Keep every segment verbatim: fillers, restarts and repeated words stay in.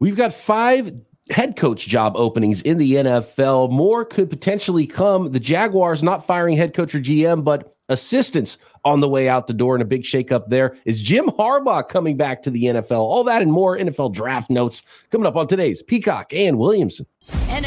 We've got five head coach job openings in the N F L. More could potentially come. The Jaguars not firing head coach or G M, but assistants on the way out the door, and a big shakeup there. Is Jim Harbaugh coming back to the N F L? All that and more N F L draft notes coming up on today's Peacock and Williamson. N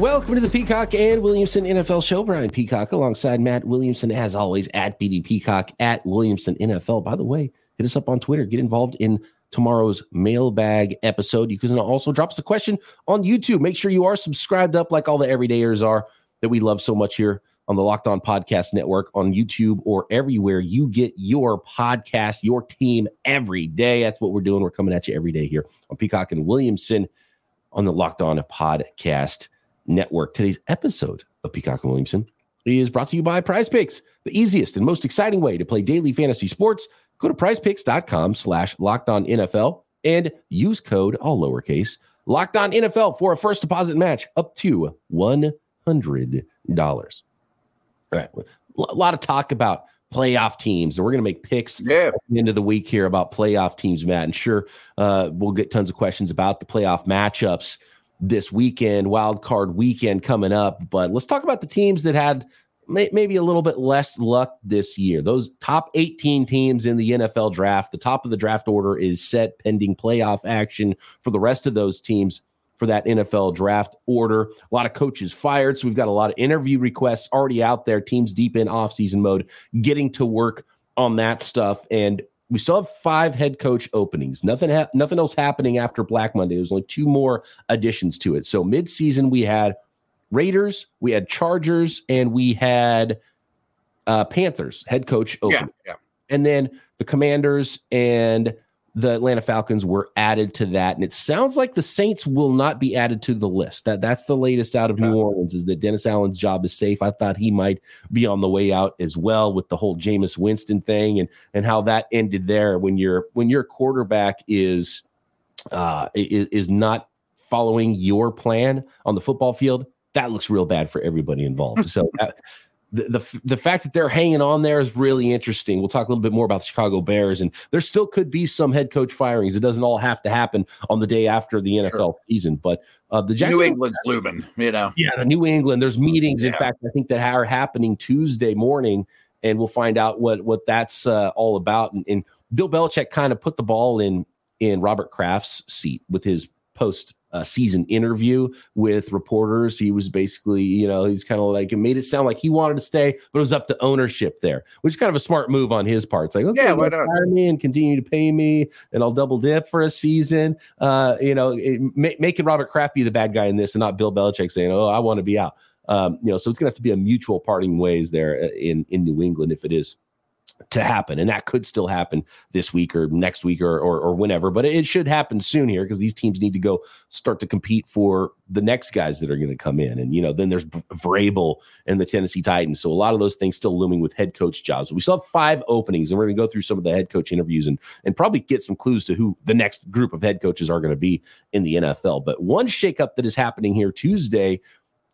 Welcome to the Peacock and Williamson N F L Show. Brian Peacock alongside Matt Williamson, as always, at B D Peacock, at Williamson N F L. By the way, hit us up on Twitter. Get involved in tomorrow's mailbag episode. You can also drop us a question on YouTube. Make sure you are subscribed up like all the everydayers are that we love so much here on the Locked On Podcast Network, on YouTube, or everywhere you get your podcast, your team every day. That's what we're doing. We're coming at you every day here on Peacock and Williamson on the Locked On Podcast Network. Today's episode of Peacock and Williamson is brought to you by Prize Picks, the easiest and most exciting way to play daily fantasy sports. Go to prizepicks.com slash locked on NFL and use code, all lowercase, locked on N F L for a first deposit match up to one hundred dollars. All right. A lot of talk about playoff teams, and we're going to make picks yeah. at the end of the week here about playoff teams, Matt. And sure, uh, we'll get tons of questions about the playoff matchups this weekend, wild card weekend coming up. But let's talk about the teams that had may- maybe a little bit less luck this year. Those top eighteen teams in the N F L draft, the top of the draft order is set pending playoff action for the rest of those teams for that N F L draft order. A lot of coaches fired, so we've got a lot of interview requests already out there, teams deep in offseason mode, getting to work on that stuff. And we still have five head coach openings. Nothing ha- nothing else happening after Black Monday. There's only two more additions to it. So midseason, we had Raiders, we had Chargers, and we had uh, Panthers head coach opening. Yeah, yeah. And then the Commanders and the Atlanta Falcons were added to that. And it sounds like the Saints will not be added to the list. That That's the latest out of New Orleans, is that Dennis Allen's job is safe. I thought he might be on the way out as well with the whole Jameis Winston thing and, and how that ended there. When your when your quarterback is uh, is, is not following your plan on the football field, that looks real bad for everybody involved. So that, The, the the fact that they're hanging on there is really interesting. We'll talk a little bit more about the Chicago Bears, and there still could be some head coach firings. It doesn't all have to happen on the day after the N F L sure. season, but uh, the Jackson- New England's looming, you know. Yeah, the New England. There's meetings, yeah. in fact, I think that are happening Tuesday morning, and we'll find out what what that's uh, all about. And, and Bill Belichick kind of put the ball in in Robert Kraft's seat with his post uh, season interview with reporters. He was basically, you know, he's kind of like, it made it sound like he wanted to stay, but it was up to ownership there, which is kind of a smart move on his part. It's like, okay, yeah, why not? Hire me and continue to pay me, and I'll double dip for a season. Uh, you know, it, ma- making Robert Kraft be the bad guy in this, and not Bill Belichick saying, "Oh, I want to be out." Um, you know, so it's gonna have to be a mutual parting ways there in in New England if it is to happen. And that could still happen this week or next week or, or, or whenever, but it should happen soon here, because these teams need to go start to compete for the next guys that are going to come in. And, you know, then there's Vrabel and the Tennessee Titans. So a lot of those things still looming with head coach jobs. We still have five openings, and we're going to go through some of the head coach interviews and, and probably get some clues to who the next group of head coaches are going to be in the N F L. But one shakeup that is happening here Tuesday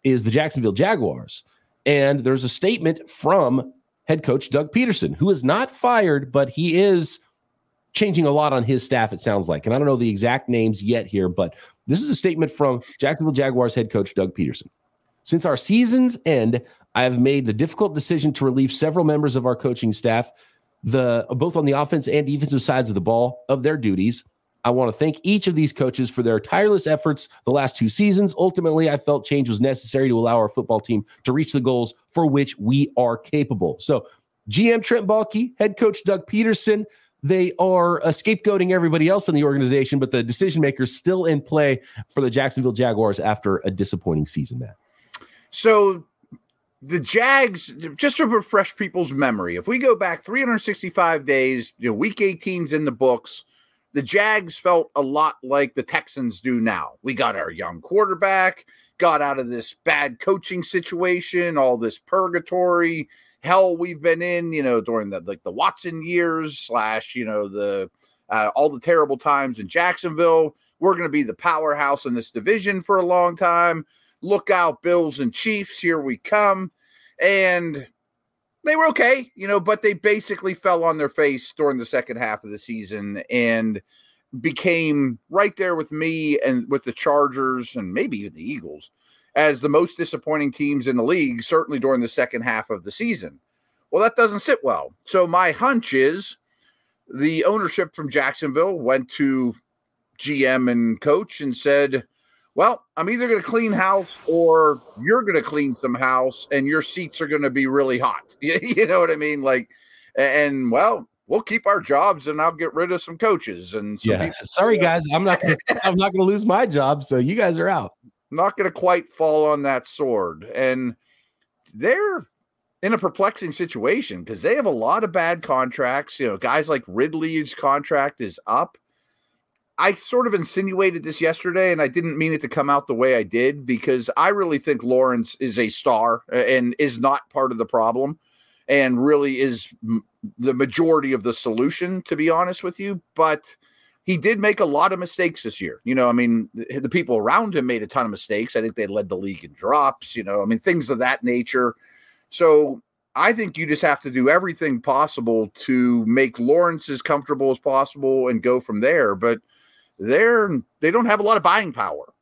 is the Jacksonville Jaguars. And there's a statement from head coach Doug Peterson, who is not fired, but he is changing a lot on his staff, it sounds like. And I don't know the exact names yet here, but this is a statement from Jacksonville Jaguars head coach Doug Peterson. "Since our season's end, I have made the difficult decision to relieve several members of our coaching staff, the both on the offense and defensive sides of the ball, of their duties. I want to thank each of these coaches for their tireless efforts the last two seasons. Ultimately, I felt change was necessary to allow our football team to reach the goals for which we are capable." So G M Trent Baalke, head coach Doug Peterson, they are uh, scapegoating everybody else in the organization, but the decision makers still in play for the Jacksonville Jaguars after a disappointing season, Matt. So the Jags, just to refresh people's memory, if we go back three hundred sixty-five days, you know, week eighteen's in the books. the Jags felt a lot like the Texans do now. We got our young quarterback, got out of this bad coaching situation, all this purgatory hell we've been in, you know, during the, like the Watson years slash, you know, the, uh, all the terrible times in Jacksonville. We're going to be the powerhouse in this division for a long time. Look out, Bills and Chiefs, here we come. And they were okay, you know, but they basically fell on their face during the second half of the season and became right there with me and with the Chargers and maybe even the Eagles as the most disappointing teams in the league, certainly during the second half of the season. Well, that doesn't sit well. So my hunch is the ownership from Jacksonville went to G M and coach and said, well, I'm either going to clean house or you're going to clean some house and your seats are going to be really hot. You know what I mean? Like, and well, we'll keep our jobs and I'll get rid of some coaches. And some yeah, people, sorry, you know, guys, I'm not, gonna, I'm not going to lose my job. So you guys are out. Not going to quite fall on that sword. And they're in a perplexing situation because they have a lot of bad contracts. You know, guys like Ridley's contract is up. I sort of insinuated this yesterday, and I didn't mean it to come out the way I did because I really think Lawrence is a star and is not part of the problem and really is m- the majority of the solution, to be honest with you. But he did make a lot of mistakes this year. You know, I mean, th- the people around him made a ton of mistakes. I think they led the league in drops, you know, I mean, things of that nature. So I think you just have to do everything possible to make Lawrence as comfortable as possible and go from there. But They're they don't have a lot of buying power.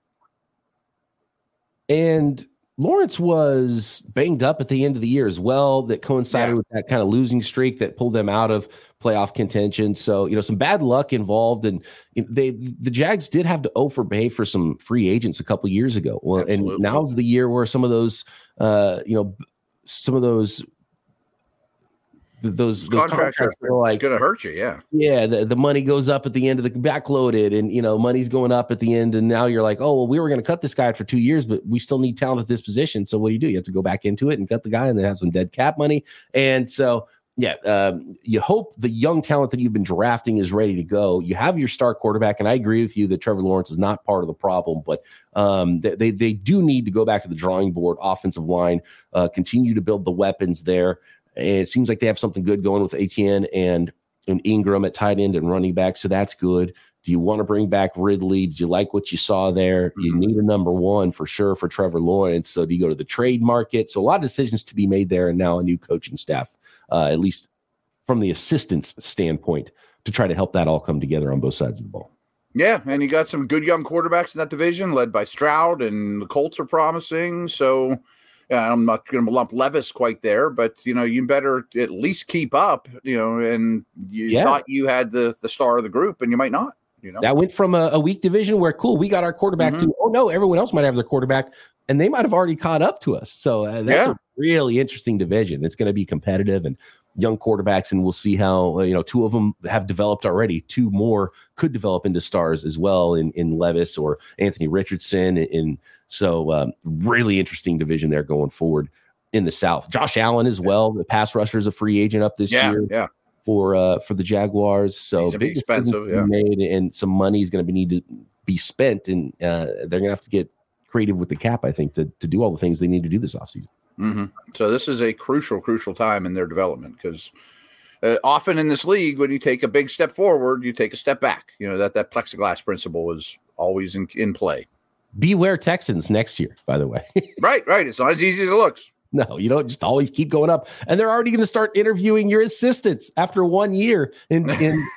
And Lawrence was banged up at the end of the year as well. That coincided yeah. with that kind of losing streak that pulled them out of playoff contention. So, you know, some bad luck involved. And they the Jags did have to overpay for some free agents a couple of years ago. Well, Absolutely. And now's the year where some of those, uh, you know, some of those. Those, those contracts, contracts are like going to hurt you. Yeah. Yeah. The, the money goes up at the end of the backloaded and, you know, money's going up at the end. And now you're like, oh, well, we were going to cut this guy for two years, but we still need talent at this position. So what do you do? You have to go back into it and cut the guy and then have some dead cap money. And so, yeah, um, you hope the young talent that you've been drafting is ready to go. You have your star quarterback. And I agree with you that Trevor Lawrence is not part of the problem, but um, they, they, they do need to go back to the drawing board, offensive line, uh, continue to build the weapons there. It seems like they have something good going with Etienne and, and Ingram at tight end and running back, so that's good. Do you want to bring back Ridley? Did you like what you saw there? Mm-hmm. You need a number one for sure for Trevor Lawrence, so do you go to the trade market? So a lot of decisions to be made there, and now a new coaching staff, uh, at least from the assistants standpoint, to try to help that all come together on both sides of the ball. Yeah, and you got some good young quarterbacks in that division, led by Stroud, and the Colts are promising, so... I'm not going to lump Levis quite there, but, you know, you better at least keep up, you know, and you yeah. thought you had the, the star of the group, and you might not. You know, that went from a, a weak division where, cool, we got our quarterback mm-hmm. to, oh, no, everyone else might have their quarterback, and they might have already caught up to us. So uh, that's yeah. a really interesting division. It's going to be competitive and young quarterbacks, and we'll see how, you know, two of them have developed already. Two more could develop into stars as well in, in Levis or Anthony Richardson. And so um, really interesting division there going forward in the South. Josh Allen as well. The pass rusher is a free agent up this yeah, year yeah. for uh, for the Jaguars. So big expensive yeah. made, and some money is going to be need to be spent, and uh, they're going to have to get creative with the cap, I think, to, to do all the things they need to do this offseason. Mm-hmm. So this is a crucial, crucial time in their development because uh, often in this league, when you take a big step forward, you take a step back. You know, that that plexiglass principle is always in, in play. Beware Texans next year, by the way. right, right. It's not as easy as it looks. No, you don't just always keep going up. And they're already going to start interviewing your assistants after one year. And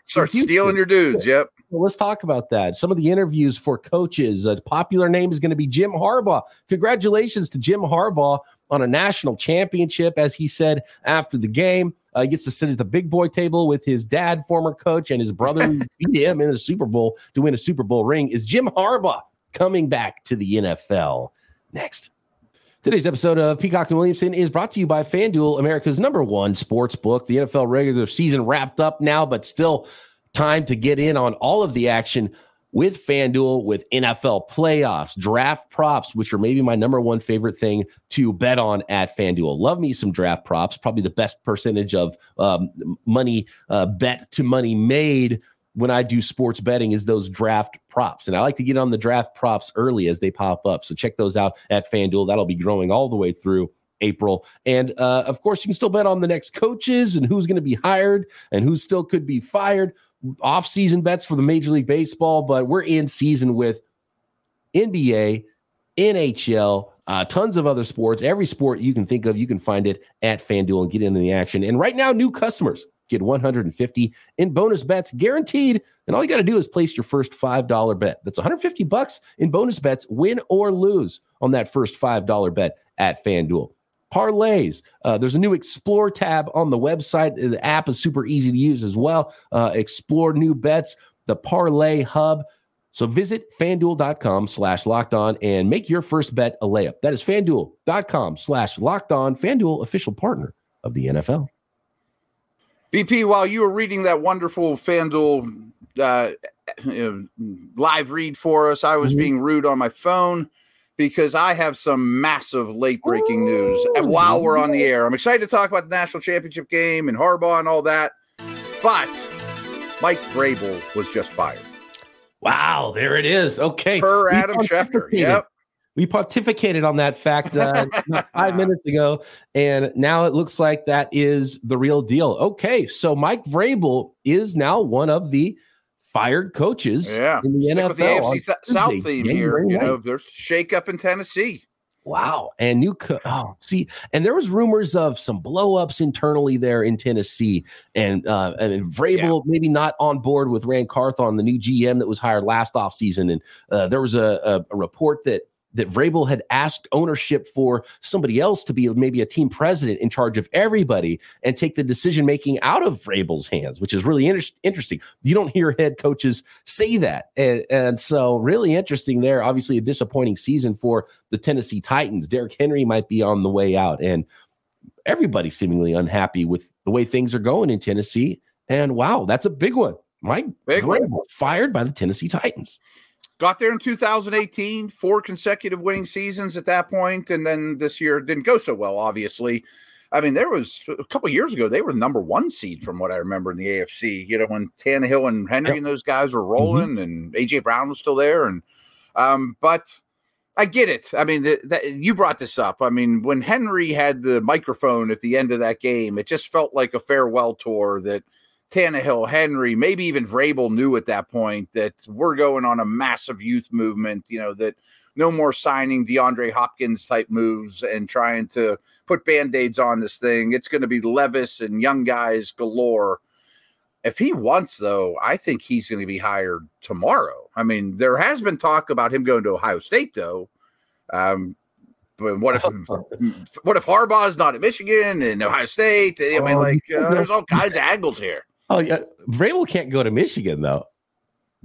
start in stealing your dudes. Yep. Well, let's talk about that. Some of the interviews for coaches. A popular name is going to be Jim Harbaugh. Congratulations to Jim Harbaugh on a national championship, as he said after the game. Uh, he gets to sit at the big boy table with his dad, former coach, and his brother who beat him in the Super Bowl to win a Super Bowl ring. Is Jim Harbaugh coming back to the N F L? Next. Today's episode of Peacock and Williamson is brought to you by FanDuel, America's number one sports book. The N F L regular season wrapped up now, but still time to get in on all of the action with FanDuel, with N F L playoffs, draft props, which are maybe my number one favorite thing to bet on at FanDuel. Love me some draft props, probably the best percentage of um, money uh, bet to money made when I do sports betting is those draft props. And I like to get on the draft props early as they pop up. So check those out at FanDuel. That'll be growing all the way through April. And uh, of course, you can still bet on the next coaches and who's going to be hired and who still could be fired. Off-season bets for the Major League Baseball, but we're in season with N B A, N H L, uh, tons of other sports. Every sport you can think of, you can find it at FanDuel and get into the action. And right now, new customers get one hundred fifty in bonus bets guaranteed. And all you got to do is place your first five dollar bet. That's one hundred fifty bucks in bonus bets, win or lose on that first five dollar bet at FanDuel. Parlays. Uh, there's a new Explore tab on the website. The app is super easy to use as well. Uh, explore new bets, the Parlay Hub. So visit FanDuel.com slash locked on and make your first bet a layup. That is FanDuel.com slash locked on. FanDuel, official partner of the N F L. B P, while you were reading that wonderful FanDuel uh, live read for us, I was mm-hmm. being rude on my phone, because I have some massive late-breaking news. And while we're on the air, I'm excited to talk about the national championship game and Harbaugh and all that. But Mike Vrabel was just fired. Wow, there it is. Okay. Per Adam Schefter. Yep. We pontificated on that fact uh, five minutes ago, and now it looks like that is the real deal. Okay, so Mike Vrabel is now one of the fired coaches yeah. in the Stick N F L. With the A F C South theme here, you know, there's shakeup in Tennessee. Wow, and new co- oh, see, and there was rumors of some blowups internally there in Tennessee, and uh, and Vrabel yeah. maybe not on board with Rand Carthon, the new G M that was hired last offseason, and uh, there was a, a, a report that that Vrabel had asked ownership for somebody else to be maybe a team president in charge of everybody and take the decision-making out of Vrabel's hands, which is really inter- interesting. You don't hear head coaches say that. And, and so really interesting there. Obviously a disappointing season for the Tennessee Titans. Derrick Henry might be on the way out, and everybody seemingly unhappy with the way things are going in Tennessee. And wow, that's a big one. Mike Vrabel fired by the Tennessee Titans. Got there in two thousand eighteen, four consecutive winning seasons at that point, and then this year didn't go so well, obviously. I mean, there was a couple of years ago, they were the number one seed from what I remember in the A F C, you know, when Tannehill and Henry yep. and those guys were rolling mm-hmm. and A J Brown was still there. And um, but I get it. I mean, the, the, you brought this up. I mean, when Henry had the microphone at the end of that game, it just felt like a farewell tour that Tannehill, Henry, maybe even Vrabel knew at that point that we're going on a massive youth movement, you know, that no more signing DeAndre Hopkins type moves and trying to put Band-Aids on this thing. It's going to be Levis and young guys galore. If he wants, though, I think he's going to be hired tomorrow. I mean, there has been talk about him going to Ohio State, though. Um, But what if what if Harbaugh's not at Michigan and Ohio State? I mean, like, uh, there's all kinds of angles here. Oh, yeah. Vrabel can't go to Michigan, though.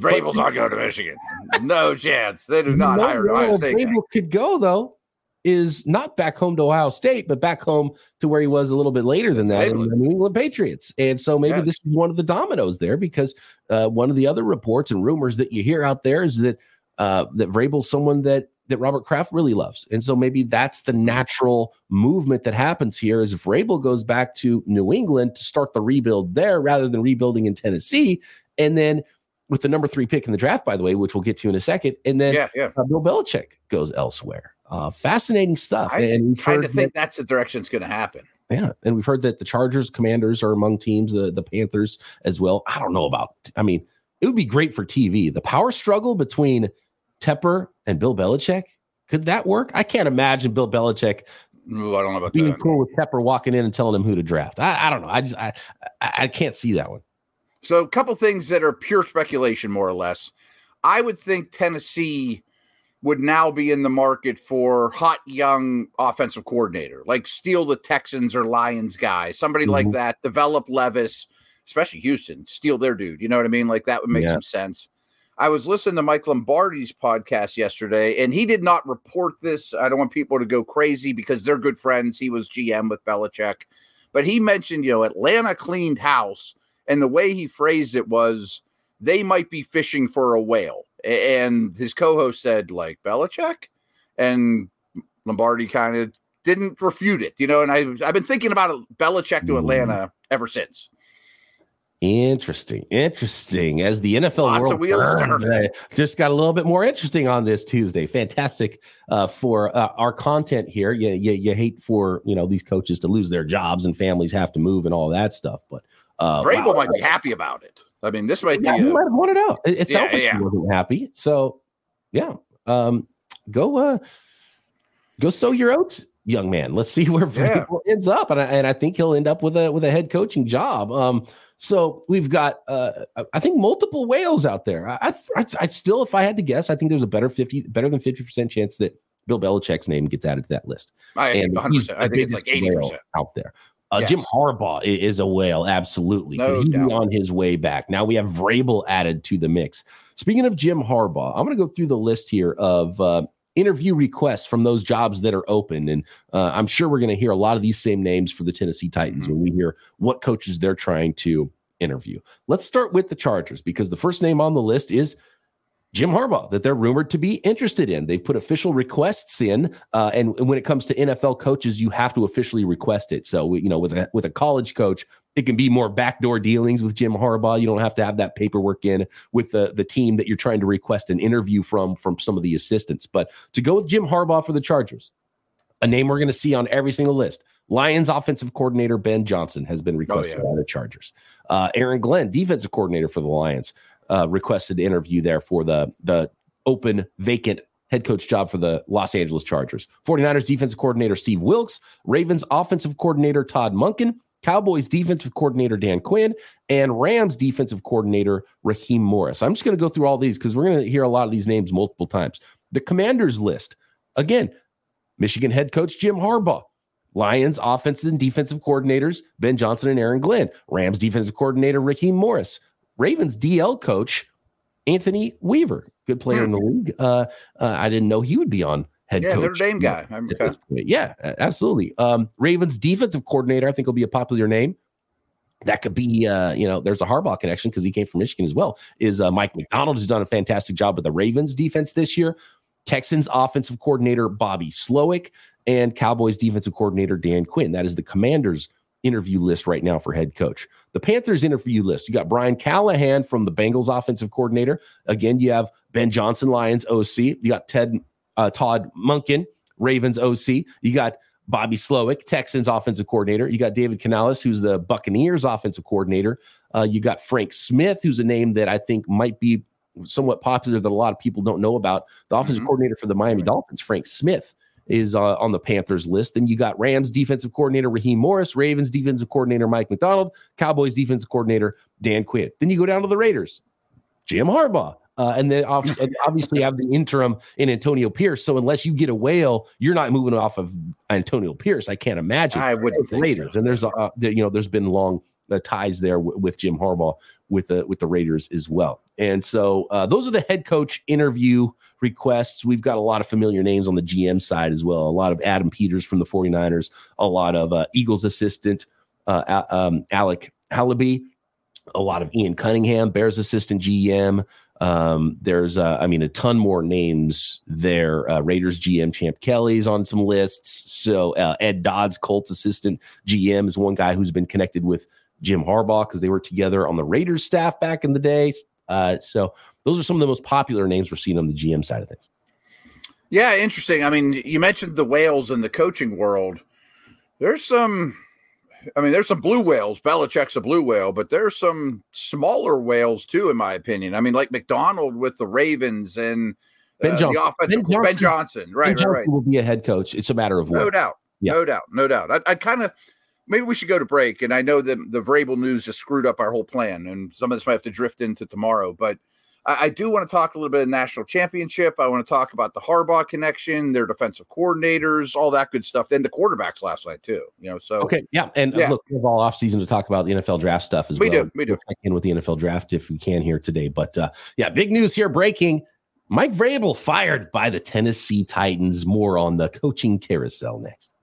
Vrabel's not going to Michigan. No chance. They do not no, hire no, Ohio State. Vrabel could go, though, is not back home to Ohio State, but back home to where he was a little bit later than that, in the New England Patriots. And so maybe yes. this is one of the dominoes there, because uh, one of the other reports and rumors that you hear out there is that uh, that Vrabel's someone that that Robert Kraft really loves. And so maybe that's the natural movement that happens here, is if Vrabel goes back to New England to start the rebuild there rather than rebuilding in Tennessee. And then with the number three pick in the draft, by the way, which we'll get to in a second. And then yeah, yeah. Uh, Bill Belichick goes elsewhere. Uh, fascinating stuff. I and kind of think that, that's the direction it's going to happen. Yeah. And we've heard that the Chargers, Commanders are among teams, the, the Panthers as well. I don't know about, I mean, it would be great for T V. The power struggle between Tepper and Bill Belichick, could that work? I can't imagine Bill Belichick Ooh, I don't know about being that. cool with Tepper walking in and telling him who to draft. I, I don't know. I just I, I can't see that one. So a couple things that are pure speculation, more or less. I would think Tennessee would now be in the market for hot young offensive coordinator, like steal the Texans or Lions guy, somebody mm-hmm. like that, develop Levis, especially Houston, steal their dude. You know what I mean? Like that would make yeah. some sense. I was listening to Mike Lombardi's podcast yesterday, and he did not report this. I don't want people to go crazy because they're good friends. He was G M with Belichick. But he mentioned, you know, Atlanta cleaned house, and the way he phrased it was they might be fishing for a whale. And his co-host said, like, Belichick? And Lombardi kind of didn't refute it, you know, and I, I've been thinking about Belichick to Atlanta ever since. Interesting. Interesting. As the N F L Lots world turns, uh, just got a little bit more interesting on this Tuesday. Fantastic uh, for uh, our content here. You, you, you hate for, you know, these coaches to lose their jobs and families have to move and all that stuff. But uh, Vrabel wow. might be happy about it. I mean, this might yeah, be. He a, might have won it out. It, it yeah, sounds like yeah. he wasn't happy. So, yeah. Um, go uh, go sow your oats, young man. Let's see where Vrabel yeah. ends up. And I, and I think he'll end up with a with a head coaching job. Um, So we've got, uh, I think, multiple whales out there. I, I, I still, if I had to guess, I think there's a better fifty, better than fifty percent chance that Bill Belichick's name gets added to that list. I, and one hundred percent. I think it's like eighty percent out there. Uh, yes. Jim Harbaugh is a whale, absolutely. No He's doubt. On his way back. Now we have Vrabel added to the mix. Speaking of Jim Harbaugh, I'm going to go through the list here of uh, interview requests from those jobs that are open. And uh, I'm sure we're going to hear a lot of these same names for the Tennessee Titans mm-hmm. when we hear what coaches they're trying to interview. Let's start with the Chargers, because the first name on the list is Jim Harbaugh that they're rumored to be interested in. They've put official requests in. Uh, and, and when it comes to N F L coaches, you have to officially request it. So, you know, with a, with a college coach, it can be more backdoor dealings. With Jim Harbaugh, you don't have to have that paperwork in with the, the team that you're trying to request an interview from, from some of the assistants. But to go with Jim Harbaugh for the Chargers, a name we're going to see on every single list. Lions offensive coordinator Ben Johnson has been requested oh, yeah. by the Chargers. Uh, Aaron Glenn, defensive coordinator for the Lions, uh, requested an interview there for the, the open vacant head coach job for the Los Angeles Chargers. 49ers defensive coordinator Steve Wilks, Ravens offensive coordinator Todd Monken, Cowboys defensive coordinator Dan Quinn, and Rams defensive coordinator Raheem Morris. I'm just going to go through all these because we're going to hear a lot of these names multiple times. The Commanders list, again, Michigan head coach Jim Harbaugh, Lions offensive and defensive coordinators Ben Johnson and Aaron Glenn, Rams defensive coordinator Raheem Morris, Ravens D L coach Anthony Weaver, good player mm. in the league. Uh, uh, I didn't know he would be on head yeah, coach. Yeah, Notre Dame guy. I'm okay. Yeah, absolutely. Um, Ravens defensive coordinator, I think, will be a popular name. That could be, uh, you know, there's a Harbaugh connection because he came from Michigan as well. Is uh, Mike Macdonald has done a fantastic job with the Ravens defense this year. Texans offensive coordinator Bobby Slowik and Cowboys defensive coordinator Dan Quinn. That is the Commanders interview list right now for head coach. The Panthers interview list, you got Brian Callahan from the Bengals offensive coordinator. Again, you have Ben Johnson, Lions O C. You got Ted uh, Todd Monken, Ravens O C. You got Bobby Slowik, Texans offensive coordinator. You got David Canales, who's the Buccaneers offensive coordinator. Uh, you got Frank Smith, who's a name that I think might be somewhat popular that a lot of people don't know about. The offensive mm-hmm. coordinator for the Miami Dolphins, Frank Smith, is uh, on the Panthers list. Then you got Rams defensive coordinator Raheem Morris, Ravens defensive coordinator Mike Macdonald, Cowboys defensive coordinator Dan Quinn. Then you go down to the Raiders, Jim Harbaugh. Uh, and then obviously, obviously have the interim in Antonio Pierce. So unless you get a whale, you're not moving off of Antonio Pierce. I can't imagine. I would the Raiders. So. And there's uh, you know there's been long uh, ties there w- with Jim Harbaugh with the uh, with the Raiders as well. And so uh, those are the head coach interview requests. We've got a lot of familiar names on the G M side as well. A lot of Adam Peters from the 49ers. A lot of uh, Eagles assistant uh, um, Alec Hallaby. A lot of Ian Cunningham, Bears assistant G M. Um, there's, uh, I mean, a ton more names there. Uh, Raiders G M Champ Kelly's on some lists. So uh, Ed Dodds, Colts assistant G M, is one guy who's been connected with Jim Harbaugh because they were together on the Raiders staff back in the day. Uh, so those are some of the most popular names we're seeing on the G M side of things. Yeah, interesting. I mean, you mentioned the whales in the coaching world. There's some, I mean, there's some blue whales. Belichick's a blue whale, but there's some smaller whales too, in my opinion. I mean, like McDonald with the Ravens and uh, Ben Johnson. the offensive Ben Johnson. Ben Johnson. Right, Ben Johnson right, right. will be a head coach. It's a matter of no what. doubt, yeah. no doubt, no doubt. I, I kind of maybe we should go to break. And I know that the Vrabel news just screwed up our whole plan, and some of this might have to drift into tomorrow. But I, I do want to talk a little bit of national championship. I want to talk about the Harbaugh connection, their defensive coordinators, all that good stuff. Then the quarterbacks last night too, you know, so. Okay. Yeah. And yeah. look, we have all off season to talk about the N F L draft stuff as we well. We do. We do. We'll check in with the N F L draft if we can here today, but uh, yeah, big news here breaking. Mike Vrabel fired by the Tennessee Titans. More on the coaching carousel next.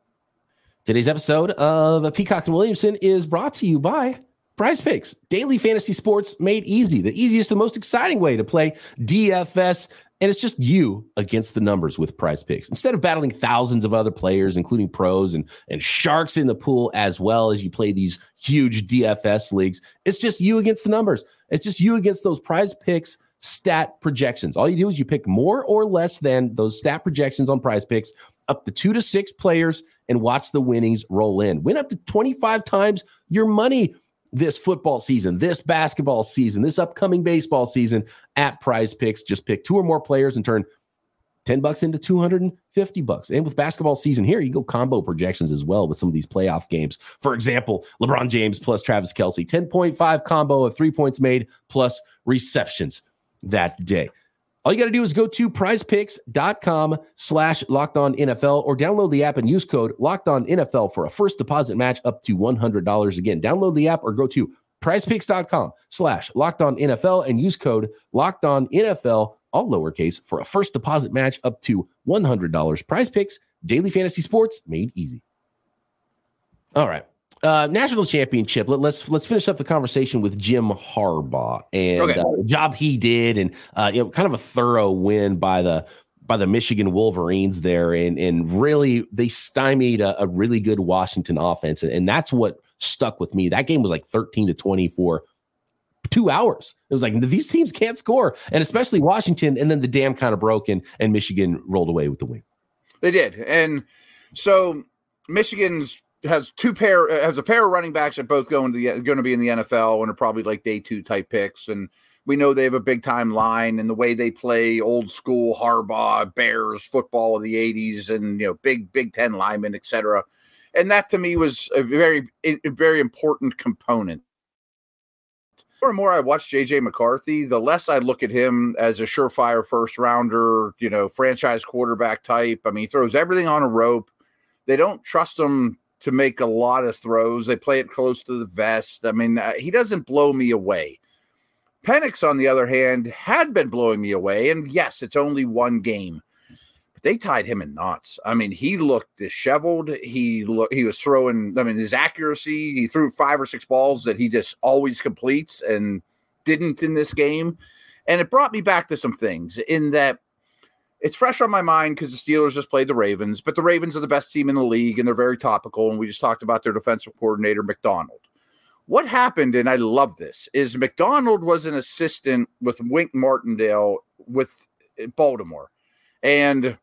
Today's episode of Peacock and Williamson is brought to you by Prize Picks, daily fantasy sports made easy. The easiest and most exciting way to play D F S And it's just you against the numbers with Prize Picks. Instead of battling thousands of other players, including pros and, and sharks in the pool, as well as you play these huge D F S leagues, it's just you against the numbers. It's just you against those Prize Picks stat projections. All you do is you pick more or less than those stat projections on Prize Picks, up to two to six players, and watch the winnings roll in. Win up to twenty-five times your money this football season, this basketball season, this upcoming baseball season at Prize Picks. Just pick two or more players and turn ten bucks into two hundred fifty bucks. And with basketball season here, you go combo projections as well with some of these playoff games. For example, LeBron James plus Travis Kelce, ten point five combo of three points made plus receptions that day. All you got to do is go to prizepicks.com slash locked on NFL or download the app and use code locked on N F L for a first deposit match up to one hundred dollars. Again, download the app or go to prizepicks.com slash locked on NFL and use code locked on N F L, all lowercase, for a first deposit match up to one hundred dollars. Prize Picks, daily fantasy sports made easy. All right. Uh, national championship. Let, let's let's finish up the conversation with Jim Harbaugh and okay. uh, the job he did, and uh, you know, kind of a thorough win by the by the Michigan Wolverines there, and and really they stymied a, a really good Washington offense, and, and that's what stuck with me. That game was like thirteen to twenty for two hours. It was like these teams can't score, and especially Washington. And then the dam kind of broke, and and Michigan rolled away with the win. They did, and so Michigan's. Has two pair has a pair of running backs that both going to the going to be in the N F L and are probably like day two type picks. And we know they have a big time line, and the way they play old school Harbaugh Bears football of the eighties, and you know, big Big Ten linemen, et cetera. And that to me was a very a very important component. The more and more I watch J J McCarthy, the less I look at him as a surefire first rounder, you know, franchise quarterback type. I mean, he throws everything on a rope. They don't trust him to make a lot of throws. They play it close to the vest. I mean, uh, he doesn't blow me away. Penix, on the other hand, had been blowing me away. And yes, it's only one game, but they tied him in knots. I mean, he looked disheveled. He looked, he was throwing, I mean, his accuracy, he threw five or six balls that he just always completes and didn't in this game. And it brought me back to some things in that it's fresh on my mind because the Steelers just played the Ravens, but the Ravens are the best team in the league, and they're very topical, and we just talked about their defensive coordinator, Macdonald. What happened, and I love this, is Macdonald was an assistant with Wink Martindale with Baltimore, and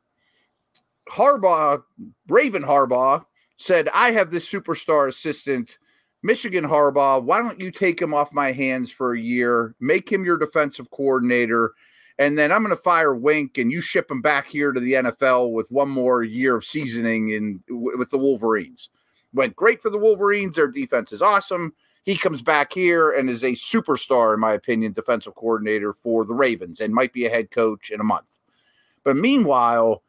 Harbaugh, Raven Harbaugh, said, I have this superstar assistant, Michigan Harbaugh, why don't you take him off my hands for a year, make him your defensive coordinator, and then I'm going to fire Wink, and you ship him back here to the N F L with one more year of seasoning in w- with the Wolverines. Went great for the Wolverines. Their defense is awesome. He comes back here and is a superstar, in my opinion, defensive coordinator for the Ravens and might be a head coach in a month. But meanwhile,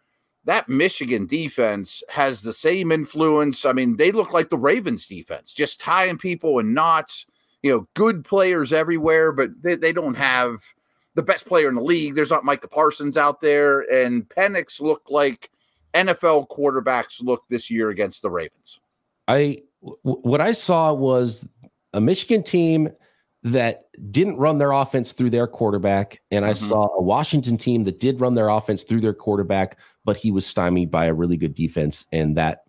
that Michigan defense has the same influence. I mean, they look like the Ravens defense, just tying people in knots, you know, good players everywhere, but they, they don't have – the best player in the league. There's not Micah Parsons out there, and Penix looked like N F L quarterbacks look this year against the Ravens. I, w- what I saw was a Michigan team that didn't run their offense through their quarterback. And I mm-hmm. saw a Washington team that did run their offense through their quarterback, but he was stymied by a really good defense. And that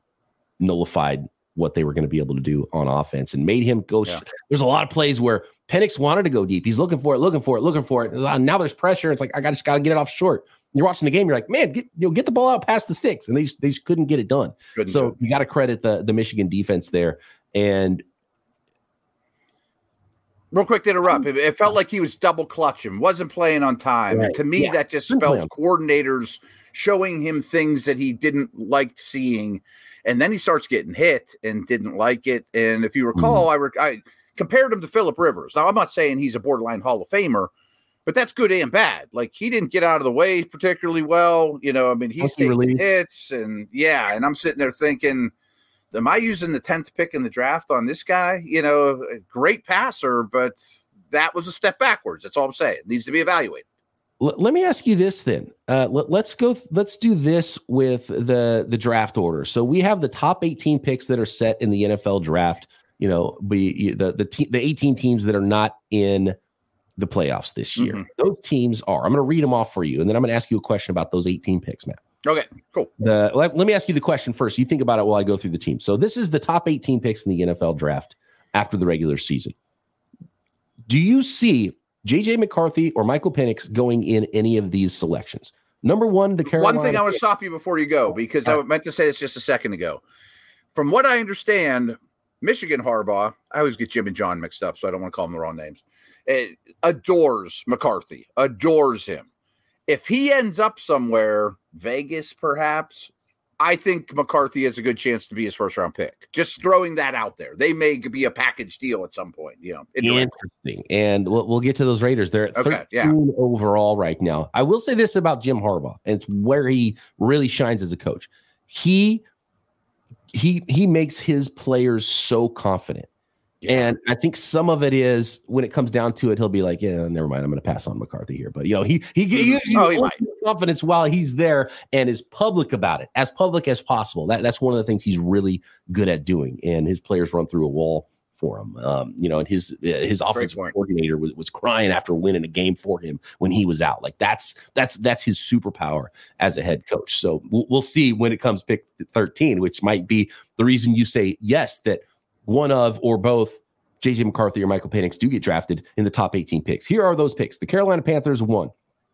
nullified what they were going to be able to do on offense and made him go. Yeah. There's a lot of plays where Penix wanted to go deep. He's looking for it, looking for it, looking for it. Now there's pressure. It's like, I got, just got to get it off short. You're watching the game. You're like, man, get, you know, get the ball out past the sticks. And they just, they just couldn't get it done. Couldn't so do it. You got to credit the, the Michigan defense there. And real quick to interrupt, it, it felt like he was double clutching, wasn't playing on time. Right. And to me, yeah. that just spells coordinators showing him things that he didn't like seeing. And then he starts getting hit and didn't like it. And if you recall, mm-hmm. I, I compared him to Phillip Rivers. Now, I'm not saying he's a borderline Hall of Famer, but that's good and bad. Like, he didn't get out of the way particularly well. You know, I mean, he's taking release. hits. And, yeah, and I'm sitting there thinking, am I using the tenth pick in the draft on this guy? You know, a great passer, but that was a step backwards. That's all I'm saying. It needs to be evaluated. Let me ask you this then. Uh, let, let's go. Let's do this with the the draft order. So we have the top eighteen picks that are set in the N F L draft. You know, be the the te- the eighteen teams that are not in the playoffs this year. Mm-hmm. Those teams are, I'm going to read them off for you, and then I'm going to ask you a question about those eighteen picks, Matt. Okay, cool. The, let, let me ask you the question first. You think about it while I go through the team. So this is the top eighteen picks in the N F L draft after the regular season. Do you see J J McCarthy or Michael Penix going in any of these selections? Number one, the Carolina. One thing I would stop you before you go, because I meant to say this just a second ago. From what I understand, Michigan Harbaugh, I always get Jim and John mixed up, so I don't want to call them the wrong names, it adores McCarthy, adores him. If he ends up somewhere, Vegas perhaps, I think McCarthy has a good chance to be his first-round pick. Just throwing that out there. They may be a package deal at some point. You know, interesting. And we'll, we'll get to those Raiders. They're at thirteen okay, yeah. overall right now. I will say this about Jim Harbaugh, and it's where he really shines as a coach. He he he makes his players so confident. Yeah. And I think some of it is when it comes down to it, he'll be like, yeah, never mind. I'm going to pass on McCarthy here. But, you know, he he gives you oh, he might. confidence while he's there and is public about it, as public as possible. That That's one of the things he's really good at doing. And his players run through a wall for him. Um, you know, and his his offensive coordinator was, was crying after winning a game for him when he was out. Like that's that's that's his superpower as a head coach. So we'll, we'll see when it comes pick thirteen, which might be the reason you say yes, that one of or both J J McCarthy or Michael Penix do get drafted in the top eighteen picks. Here are those picks. The Carolina Panthers won.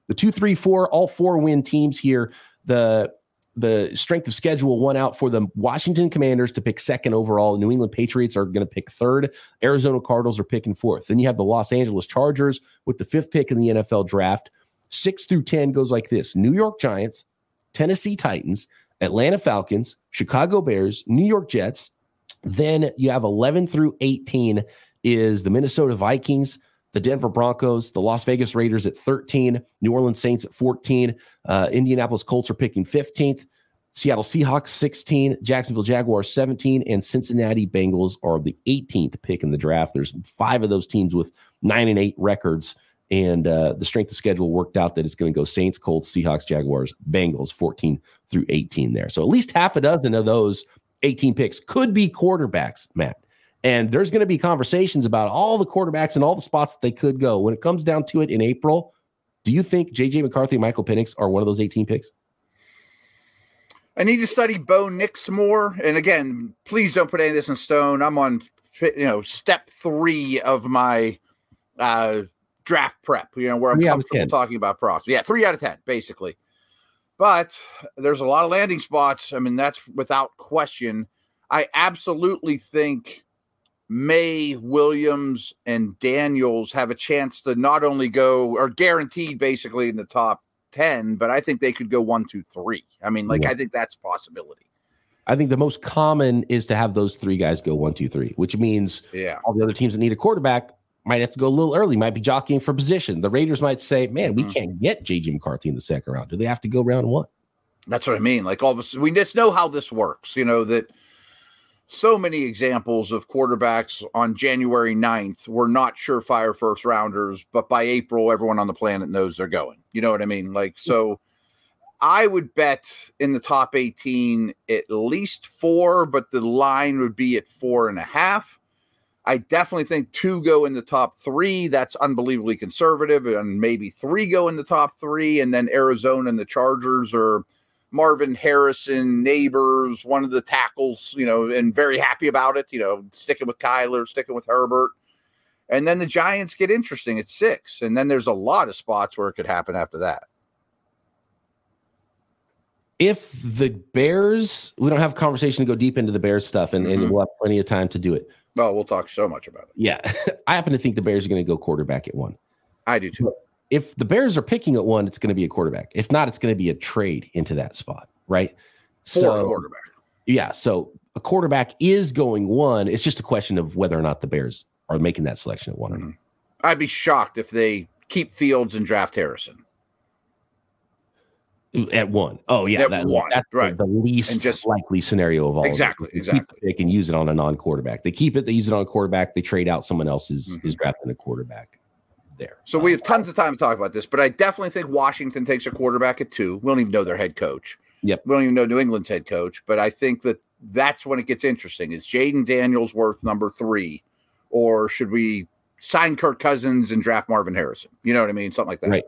The two, three, four, all four win teams here. The, the strength of schedule won out for the Washington Commanders to pick second overall. New England Patriots are going to pick third. Arizona Cardinals are picking fourth. Then you have the Los Angeles Chargers with the fifth pick in the N F L draft. Six through ten goes like this. New York Giants, Tennessee Titans, Atlanta Falcons, Chicago Bears, New York Jets. Then you have eleven through eighteen is the Minnesota Vikings, the Denver Broncos, the Las Vegas Raiders at thirteen, New Orleans Saints at fourteen, uh, Indianapolis Colts are picking fifteenth, Seattle Seahawks sixteen, Jacksonville Jaguars seventeen, and Cincinnati Bengals are the eighteenth pick in the draft. There's five of those teams with nine and eight records, and uh, the strength of schedule worked out that it's going to go Saints, Colts, Seahawks, Jaguars, Bengals, fourteen through eighteen there. So at least half a dozen of those eighteen picks could be quarterbacks, Matt. And there's going to be conversations about all the quarterbacks and all the spots that they could go. When it comes down to it in April, do you think J J McCarthy and Michael Penix are one of those eighteen picks? I need to study Bo Nix more. And again, please don't put any of this in stone. I'm on, you know, step three of my uh, draft prep, you know, where I'm comfortable talking about prospects. Yeah, three out of ten, basically. But there's a lot of landing spots. I mean, that's without question. I absolutely think May, Williams, and Daniels have a chance to not only go, or guaranteed basically in the top ten, but I think they could go one, two, three. I mean, like, yeah. I think that's a possibility. I think the most common is to have those three guys go one, two, three, which means yeah. all the other teams that need a quarterback might have to go a little early, might be jockeying for position. The Raiders might say, man, we can't get J J McCarthy in the second round. Do they have to go round one? That's what I mean. Like, all of us, we just know how this works. You know, that so many examples of quarterbacks on January ninth were not surefire first rounders, but by April, everyone on the planet knows they're going. You know what I mean? Like, so I would bet in the top eighteen at least four, but the line would be at four and a half. I definitely think two go in the top three. That's unbelievably conservative. And maybe three go in the top three. And then Arizona and the Chargers or Marvin Harrison, neighbors, one of the tackles, you know, and very happy about it, you know, sticking with Kyler, sticking with Herbert. And then the Giants get interesting at six. And then there's a lot of spots where it could happen after that. If the Bears, we don't have a conversation to go deep into the Bears stuff, and, mm-hmm. and we'll have plenty of time to do it. Oh, we'll talk so much about it. Yeah. I happen to think the Bears are going to go quarterback at one. I do too. If the Bears are picking at one, it's going to be a quarterback. If not, it's going to be a trade into that spot, right? For so, a quarterback. Yeah. So a quarterback is going one. It's just a question of whether or not the Bears are making that selection at one mm-hmm. or not. I'd be shocked if they keep Fields and draft Harrison. At one. Oh, yeah. That, one. That's right. The least just, likely scenario of all. Exactly. Of exactly. They can use it on a non-quarterback. They keep it. They use it on a quarterback. They trade out. Someone else is, mm-hmm. is drafting a quarterback there. So um, we have tons of time to talk about this, but I definitely think Washington takes a quarterback at two. We don't even know their head coach. Yep. We don't even know New England's head coach, but I think that that's when it gets interesting. Is Jaden Daniels worth number three, or should we sign Kirk Cousins and draft Marvin Harrison. You know what I mean? Something like that. Right.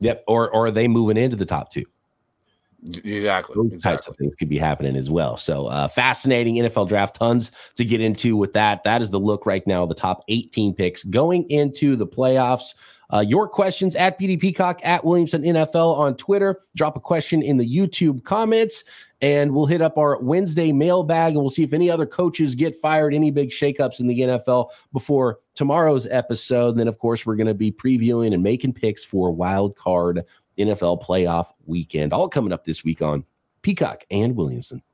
Yep. Or, or are they moving into the top two? Exactly. Those exactly. types of things could be happening as well. So uh, fascinating N F L draft, tons to get into with that. That is the look right now, the top eighteen picks going into the playoffs. Uh, your questions at P D Peacock, at Williamson N F L on Twitter. Drop a question in the YouTube comments, and we'll hit up our Wednesday mailbag, and we'll see if any other coaches get fired, any big shakeups in the N F L before tomorrow's episode. And then, of course, we're going to be previewing and making picks for wild card N F L playoff weekend, all coming up this week on Peacock and Williamson.